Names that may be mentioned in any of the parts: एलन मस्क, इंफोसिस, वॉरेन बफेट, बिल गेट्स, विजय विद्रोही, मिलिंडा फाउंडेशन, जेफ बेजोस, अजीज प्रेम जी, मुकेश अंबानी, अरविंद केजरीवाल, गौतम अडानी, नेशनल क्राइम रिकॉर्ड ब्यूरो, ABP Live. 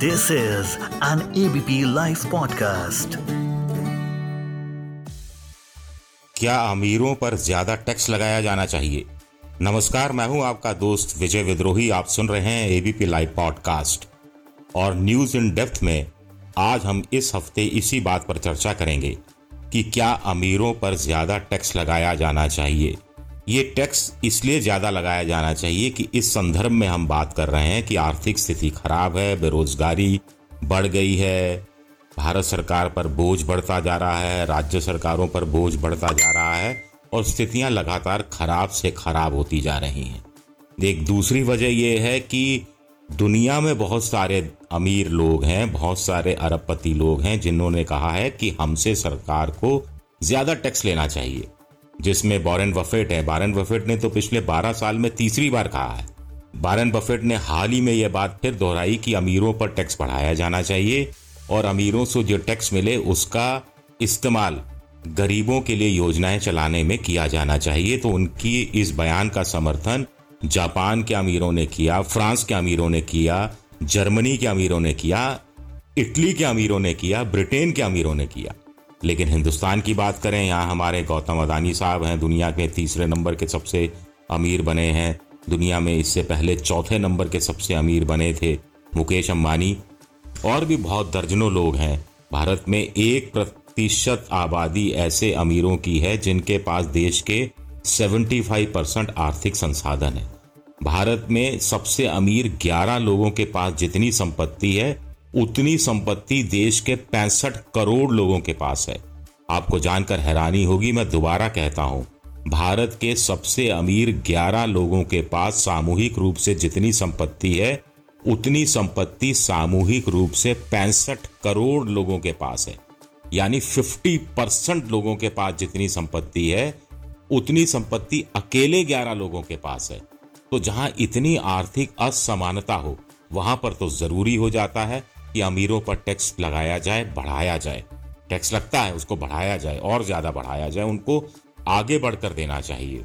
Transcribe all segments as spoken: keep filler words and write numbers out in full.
This is an ABP live podcast. क्या अमीरों पर ज्यादा टैक्स लगाया जाना चाहिए? नमस्कार, मैं हूं आपका दोस्त विजय विद्रोही। आप सुन रहे हैं एबीपी लाइव पॉडकास्ट और न्यूज इन डेप्थ में आज हम इस हफ्ते इसी बात पर चर्चा करेंगे कि क्या अमीरों पर ज्यादा टैक्स लगाया जाना चाहिए। ये टैक्स इसलिए ज़्यादा लगाया जाना चाहिए कि इस संदर्भ में हम बात कर रहे हैं कि आर्थिक स्थिति खराब है, बेरोजगारी बढ़ गई है, भारत सरकार पर बोझ बढ़ता जा रहा है, राज्य सरकारों पर बोझ बढ़ता जा रहा है और स्थितियां लगातार खराब से खराब होती जा रही हैं। एक दूसरी वजह यह है कि दुनिया में बहुत सारे अमीर लोग हैं, बहुत सारे अरबपति लोग हैं जिन्होंने कहा है कि हमसे सरकार को ज़्यादा टैक्स लेना चाहिए, जिसमें वॉरेन बफेट है। वॉरेन बफेट ने तो पिछले बारह साल में तीसरी बार कहा है। वॉरेन बफेट ने हाल ही में यह बात फिर दोहराई कि अमीरों पर टैक्स बढ़ाया जाना चाहिए और अमीरों से जो टैक्स मिले उसका इस्तेमाल गरीबों के लिए योजनाएं चलाने में किया जाना चाहिए। तो उनकी इस बयान का समर्थन जापान के अमीरों ने किया, फ्रांस के अमीरों ने किया, जर्मनी के अमीरों ने किया, इटली के अमीरों ने किया, ब्रिटेन के अमीरों ने किया। लेकिन हिंदुस्तान की बात करें, यहाँ हमारे गौतम अडानी साहब हैं, दुनिया के तीसरे नंबर के सबसे अमीर बने हैं। दुनिया में इससे पहले चौथे नंबर के सबसे अमीर बने थे मुकेश अंबानी। और भी बहुत दर्जनों लोग हैं। भारत में एक प्रतिशत आबादी ऐसे अमीरों की है जिनके पास देश के पचहत्तर परसेंट आर्थिक संसाधन है। भारत में सबसे अमीर ग्यारह लोगों के पास जितनी संपत्ति है उतनी संपत्ति देश के पैंसठ करोड़ लोगों के पास है। आपको जानकर हैरानी होगी, मैं दोबारा कहता हूं, भारत के सबसे अमीर ग्यारह लोगों के पास सामूहिक रूप से जितनी संपत्ति है उतनी संपत्ति सामूहिक रूप से पैंसठ करोड़ लोगों के पास है। यानी पचास परसेंट लोगों के पास जितनी संपत्ति है उतनी संपत्ति अकेले ग्यारह लोगों के पास है। तो जहां इतनी आर्थिक असमानता हो वहां पर तो जरूरी हो जाता है कि अमीरों पर टैक्स लगाया जाए, बढ़ाया जाए। टैक्स लगता है, उसको बढ़ाया जाए और ज़्यादा बढ़ाया जाए, उनको आगे बढ़कर देना चाहिए।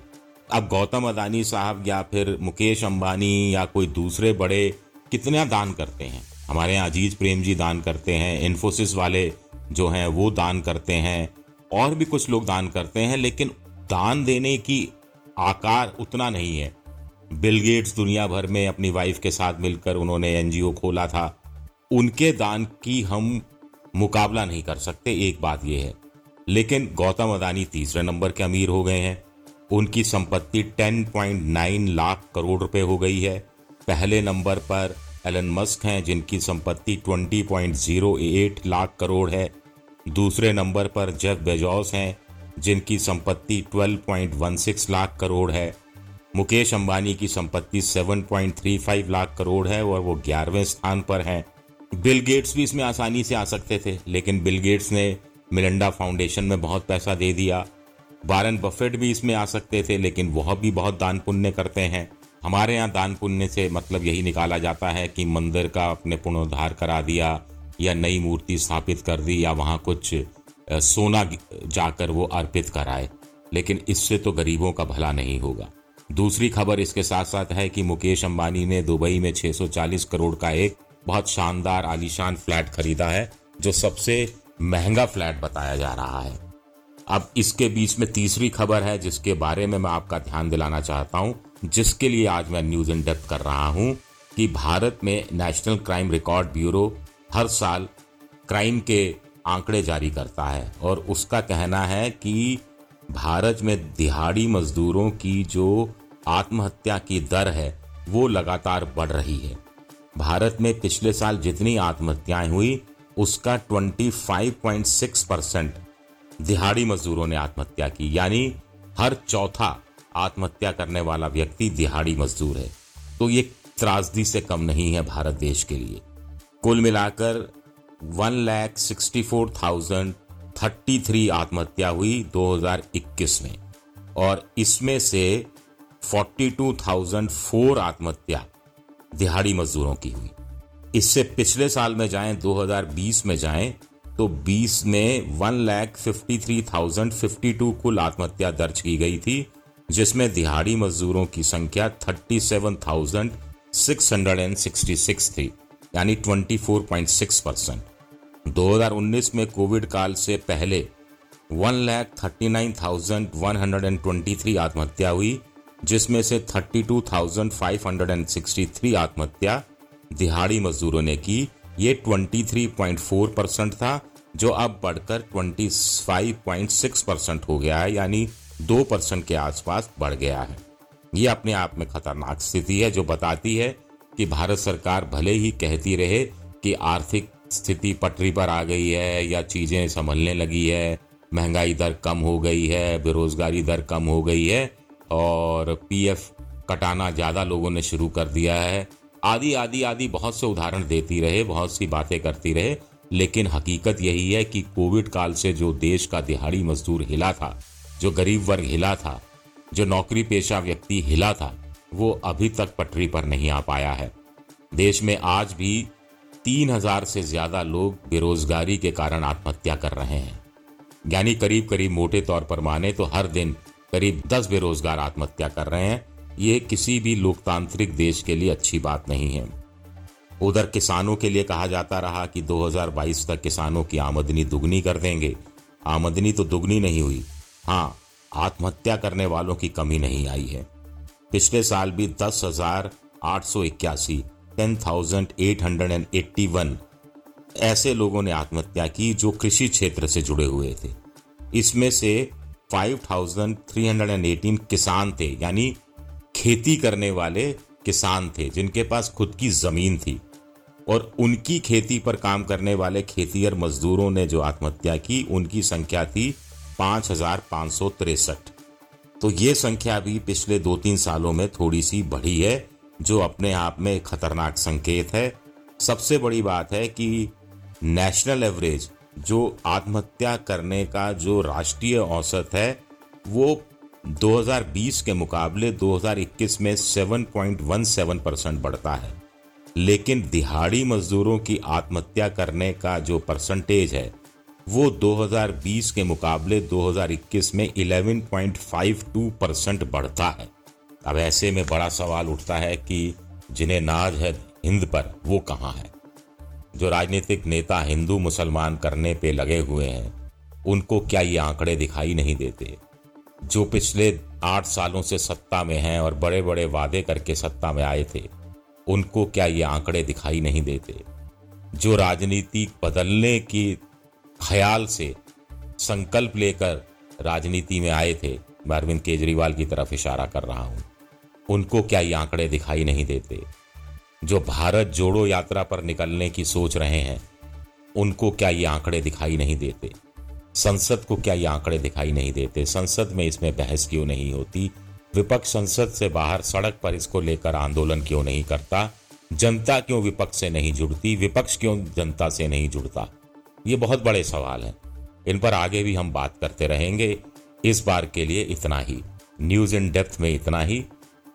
अब गौतम अडानी साहब या फिर मुकेश अंबानी या कोई दूसरे बड़े कितना दान करते हैं। हमारे यहाँ अजीज प्रेम जी दान करते हैं, इंफोसिस वाले जो हैं वो दान करते हैं और भी कुछ लोग दान करते हैं, लेकिन दान देने की आकार उतना नहीं है। बिल गेट्स दुनिया भर में अपनी वाइफ के साथ मिलकर उन्होंने एनजीओ खोला था। उनके दान की हम मुकाबला नहीं कर सकते, एक बात यह है। लेकिन गौतम अडानी तीसरे नंबर के अमीर हो गए हैं। उनकी संपत्ति दस पॉइंट नौ लाख करोड़ रुपए हो गई है। पहले नंबर पर एलन मस्क हैं जिनकी संपत्ति बीस पॉइंट शून्य आठ लाख करोड़ है। दूसरे नंबर पर जेफ बेजोस हैं जिनकी संपत्ति बारह पॉइंट एक छह लाख करोड़ है। मुकेश अंबानी की संपत्ति सात पॉइंट तीन पाँच लाख करोड़ है और वो ग्यारहवें स्थान पर हैं। बिल गेट्स भी इसमें आसानी से आ सकते थे, लेकिन बिल गेट्स ने मिलिंडा फाउंडेशन में बहुत पैसा दे दिया। वॉरेन बफेट भी इसमें आ सकते थे, लेकिन वह भी बहुत दान पुण्य करते हैं। हमारे यहाँ दान पुण्य से मतलब यही निकाला जाता है कि मंदिर का अपने पुनरुद्धार करा दिया या नई मूर्ति स्थापित कर दी या वहाँ कुछ सोना जाकर वो अर्पित कराए, लेकिन इससे तो गरीबों का भला नहीं होगा। दूसरी खबर इसके साथ साथ है कि मुकेश अंबानी ने दुबई में छह सौ चालीस करोड़ का एक बहुत शानदार आलीशान फ्लैट खरीदा है, जो सबसे महंगा फ्लैट बताया जा रहा है। अब इसके बीच में तीसरी खबर है जिसके बारे में मैं आपका ध्यान दिलाना चाहता हूं, जिसके लिए आज मैं न्यूज़ इन डेप्थ कर रहा हूं, कि भारत में नेशनल क्राइम रिकॉर्ड ब्यूरो हर साल क्राइम के आंकड़े जारी करता है और उसका कहना है कि भारत में दिहाड़ी मजदूरों की जो आत्महत्या की दर है वो लगातार बढ़ रही है। भारत में पिछले साल जितनी आत्महत्याएं हुई उसका पच्चीस पॉइंट छह परसेंट दिहाड़ी मजदूरों ने आत्महत्या की, यानी हर चौथा आत्महत्या करने वाला व्यक्ति दिहाड़ी मजदूर है। तो ये त्रासदी से कम नहीं है भारत देश के लिए। कुल मिलाकर एक लाख चौंसठ हज़ार तैंतीस आत्महत्या हुई दो हज़ार इक्कीस में और इसमें से बयालीस हज़ार चार आत्महत्या दिहाड़ी मजदूरों की हुई। इससे पिछले साल में जाएं, दो हज़ार बीस में जाएं, तो बीस में एक लाख तिरेपन हज़ार बावन कुल आत्महत्या दर्ज की गई थी, जिसमें दिहाड़ी मजदूरों की संख्या सैंतीस हज़ार छह सौ छियासठ थी। यानी चौबीस पॉइंट छह परसेंट। दो हज़ार उन्नीस में कोविड काल से पहले एक लाख उनतालीस हज़ार एक सौ तेईस आत्महत्या हुई, जिसमें से बत्तीस हज़ार पाँच सौ तिरसठ आत्महत्या दिहाड़ी मजदूरों ने की। ये तेईस पॉइंट चार परसेंट था, जो अब बढ़कर पच्चीस पॉइंट छह परसेंट हो गया है, यानी दो परसेंट के आसपास बढ़ गया है। ये अपने आप में खतरनाक स्थिति है, जो बताती है कि भारत सरकार भले ही कहती रहे कि आर्थिक स्थिति पटरी पर आ गई है या चीज़ें संभलने लगी है, महंगाई दर कम हो गई है, बेरोजगारी दर कम हो गई है और पीएफ कटाना ज़्यादा लोगों ने शुरू कर दिया है, आदि आदि आदि बहुत से उदाहरण देती रहे, बहुत सी बातें करती रहे, लेकिन हकीकत यही है कि कोविड काल से जो देश का दिहाड़ी मजदूर हिला था, जो गरीब वर्ग हिला था, जो नौकरी पेशा व्यक्ति हिला था, वो अभी तक पटरी पर नहीं आ पाया है। देश में आज भी तीन हजार से ज़्यादा लोग बेरोजगारी के कारण आत्महत्या कर रहे हैं, यानी करीब करीब मोटे तौर पर माने तो हर दिन करीब दस बेरोजगार आत्महत्या कर रहे हैं। ये किसी भी लोकतांत्रिक देश के लिए अच्छी बात नहीं है। उधर किसानों के लिए कहा जाता रहा कि दो हज़ार बाईस तक किसानों की आमदनी दुगनी कर देंगे। आमदनी तो दुगनी नहीं हुई, हाँ आत्महत्या करने वालों की कमी नहीं आई है। पिछले साल भी दस हज़ार आठ सौ इक्यासी दस हज़ार आठ सौ इक्यासी ऐसे लोगों ने आत्महत्या की जो कृषि क्षेत्र से जुड़े हुए थे। इसमें से पाँच हज़ार तीन सौ अठारह किसान थे, यानी खेती करने वाले किसान थे जिनके पास खुद की ज़मीन थी, और उनकी खेती पर काम करने वाले खेतीहर मजदूरों ने जो आत्महत्या की उनकी संख्या थी पाँच हज़ार पाँच सौ तिरसठ। तो ये संख्या भी पिछले दो तीन सालों में थोड़ी सी बढ़ी है, जो अपने आप में एक खतरनाक संकेत है। सबसे बड़ी बात है कि नेशनल एवरेज, जो आत्महत्या करने का जो राष्ट्रीय औसत है, वो दो हज़ार बीस के मुकाबले दो हज़ार इक्कीस में सात पॉइंट सत्रह परसेंट बढ़ता है, लेकिन दिहाड़ी मजदूरों की आत्महत्या करने का जो परसेंटेज है वो दो हज़ार बीस के मुकाबले दो हज़ार इक्कीस में ग्यारह पॉइंट बावन परसेंट बढ़ता है। अब ऐसे में बड़ा सवाल उठता है कि जिन्हें नाज है हिंद पर वो कहाँ है? जो राजनीतिक नेता हिंदू मुसलमान करने पे लगे हुए हैं उनको क्या ये आंकड़े दिखाई नहीं देते? जो पिछले आठ सालों से सत्ता में हैं और बड़े बड़े वादे करके सत्ता में आए थे, उनको क्या ये आंकड़े दिखाई नहीं देते? जो राजनीति बदलने की ख्याल से संकल्प लेकर राजनीति में आए थे, मैं अरविंद केजरीवाल की तरफ इशारा कर रहा हूँ, उनको क्या ये आंकड़े दिखाई नहीं देते? जो भारत जोड़ो यात्रा पर निकलने की सोच रहे हैं उनको क्या ये आंकड़े दिखाई नहीं देते? संसद को क्या ये आंकड़े दिखाई नहीं देते? संसद में इसमें बहस क्यों नहीं होती? विपक्ष संसद से बाहर सड़क पर इसको लेकर आंदोलन क्यों नहीं करता? जनता क्यों विपक्ष से नहीं जुड़ती? विपक्ष क्यों जनता से नहीं जुड़ता? ये बहुत बड़े सवाल हैं, इन पर आगे भी हम बात करते रहेंगे। इस बार के लिए इतना ही, न्यूज़ इन डेप्थ में इतना ही।